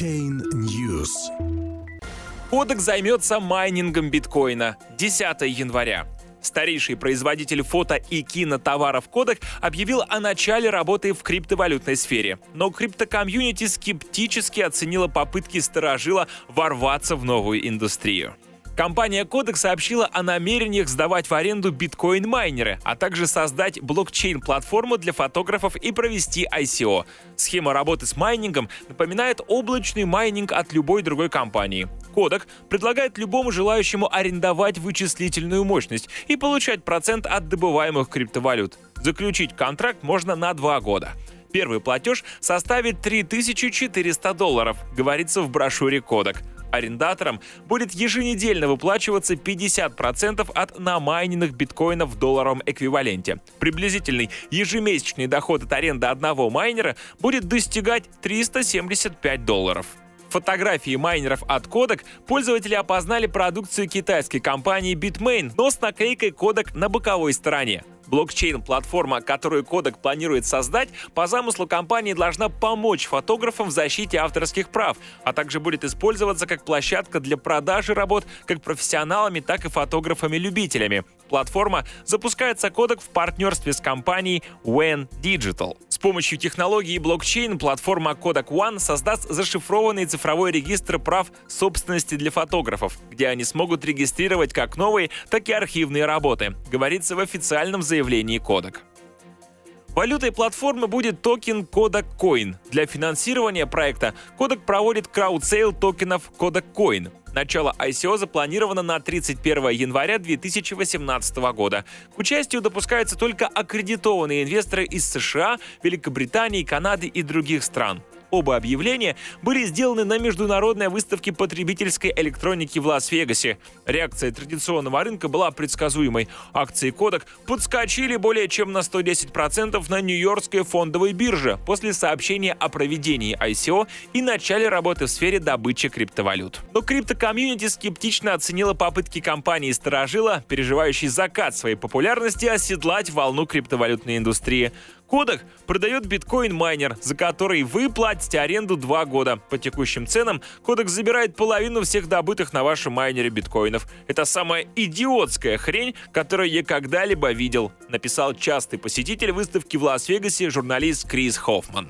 Blockchain News. Kodak займется майнингом биткоина. 10 января. Старейший производитель фото и кинотоваров Kodak объявил о начале работы в криптовалютной сфере. Но криптокомьюнити скептически оценила попытки старожила ворваться в новую индустрию. Компания Kodak сообщила о намерениях сдавать в аренду биткоин-майнеры, а также создать блокчейн-платформу для фотографов и провести ICO. Схема работы с майнингом напоминает облачный майнинг от любой другой компании. Kodak предлагает любому желающему арендовать вычислительную мощность и получать процент от добываемых криптовалют. Заключить контракт можно на 2 года. Первый платеж составит $3400, говорится в брошюре Kodak. Арендаторам будет еженедельно выплачиваться 50% от намайненных биткоинов в долларовом эквиваленте. Приблизительный ежемесячный доход от аренды одного майнера будет достигать $375. Фотографии майнеров от Kodak пользователи опознали продукцию китайской компании Bitmain, но с наклейкой Kodak на боковой стороне. Блокчейн-платформа, которую Kodak планирует создать, по замыслу компании должна помочь фотографам в защите авторских прав, а также будет использоваться как площадка для продажи работ как профессионалами, так и фотографами-любителями. Платформа запускается Kodak в партнерстве с компанией When Digital. С помощью технологии блокчейн платформа Kodak One создаст зашифрованный цифровой регистр прав собственности для фотографов, где они смогут регистрировать как новые, так и архивные работы, говорится в официальном заявлении Kodak. Валютой платформы будет токен Kodak Coin. Для финансирования проекта Kodak проводит краудсейл токенов Kodak Coin. Начало ICO запланировано на 31 января 2018 года. К участию допускаются только аккредитованные инвесторы из США, Великобритании, Канады и других стран. Оба объявления были сделаны на международной выставке потребительской электроники в Лас-Вегасе. Реакция традиционного рынка была предсказуемой. Акции Kodak подскочили более чем на 110% на Нью-Йоркской фондовой бирже после сообщения о проведении ICO и начале работы в сфере добычи криптовалют. Но криптокомьюнити скептично оценила попытки компании-старожила, переживающей закат своей популярности, оседлать волну криптовалютной индустрии. Kodak продает биткоин-майнер, за который вы платите аренду 2 года. По текущим ценам Kodak забирает половину всех добытых на вашем майнере биткоинов. Это самая идиотская хрень, которую я когда-либо видел, написал частый посетитель выставки в Лас-Вегасе журналист Крис Хоффман.